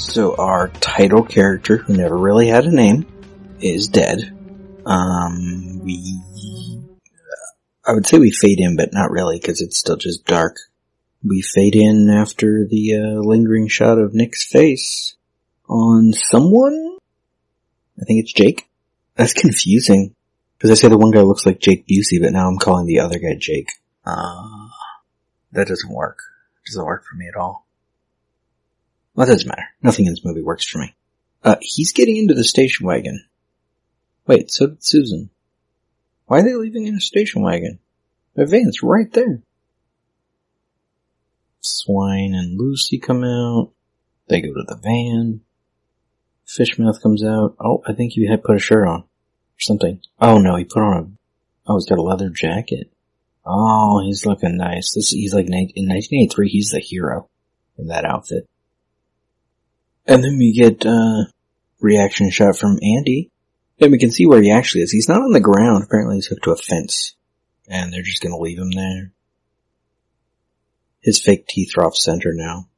So our title character, who never really had a name, is dead. I would say we fade in, but not really, because it's still just dark. We fade in after the lingering shot of Nick's face on someone? I think it's Jake. That's confusing, because I say the one guy looks like Jake Busey, but now I'm calling the other guy Jake. That doesn't work. It doesn't work for me at all. Well, that doesn't matter. Nothing in this movie works for me. He's getting into the station wagon. Wait, so did Susan. Why are they leaving in a station wagon? Their van's right there. Swine and Lucy come out. They go to the van. Fishmouth comes out. Oh, I think he had put a shirt on. Or something. Oh no, he put on a... Oh, he's got a leather jacket. Oh, he's looking nice. He's like... In 1983, he's the hero in that outfit. And then we get reaction shot from Andy. Then we can see where he actually is. He's not on the ground. Apparently he's hooked to a fence. And they're just going to leave him there. His fake teeth are off center now.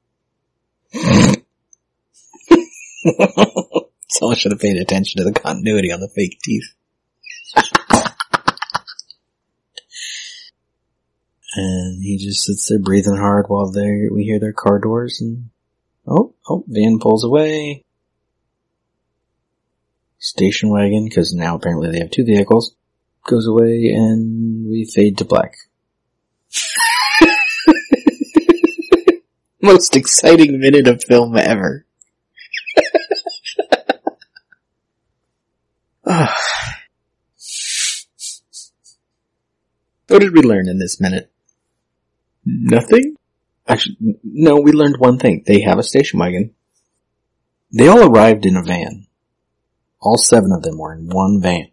Someone should have paid attention to the continuity on the fake teeth. And he just sits there breathing hard while we hear their car doors and... Oh, van pulls away. Station wagon, because now apparently they have two vehicles, goes away and we fade to black. Most exciting minute of film ever. What did we learn in this minute? Nothing? Actually, no, we learned one thing. They have a station wagon. They all arrived in a van. All 7 of them were in one van.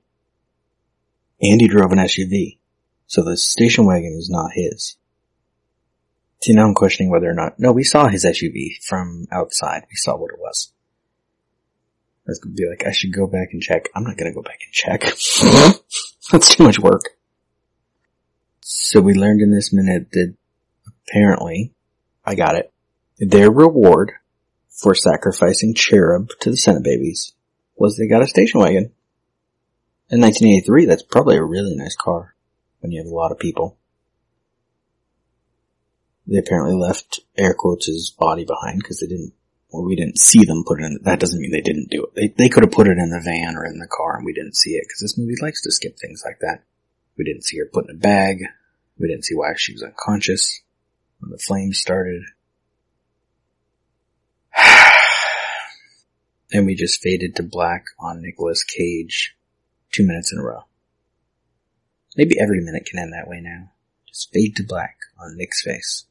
Andy drove an SUV, so the station wagon is not his. See, now I'm questioning whether or not... No, we saw his SUV from outside. We saw what it was. I was going to be like, I should go back and check. I'm not going to go back and check. That's too much work. So we learned in this minute that apparently... I got it. Their reward for sacrificing Cherub to the Santa babies was they got a station wagon. In 1983, that's probably a really nice car when you have a lot of people. They apparently left, air quotes, his body behind because they didn't, well, we didn't see them put it in. That doesn't mean they didn't do it. They could have put it in the van or in the car and we didn't see it because this movie likes to skip things like that. We didn't see her put in a bag. We didn't see why she was unconscious when the flames started. And we just faded to black on Nicholas Cage 2 minutes in a row. Maybe every minute can end that way now. Just fade to black on Nick's face.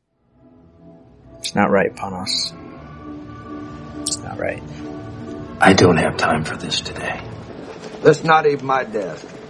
It's not right, Panos. It's not right. I don't have time for this today. That's not even my desk.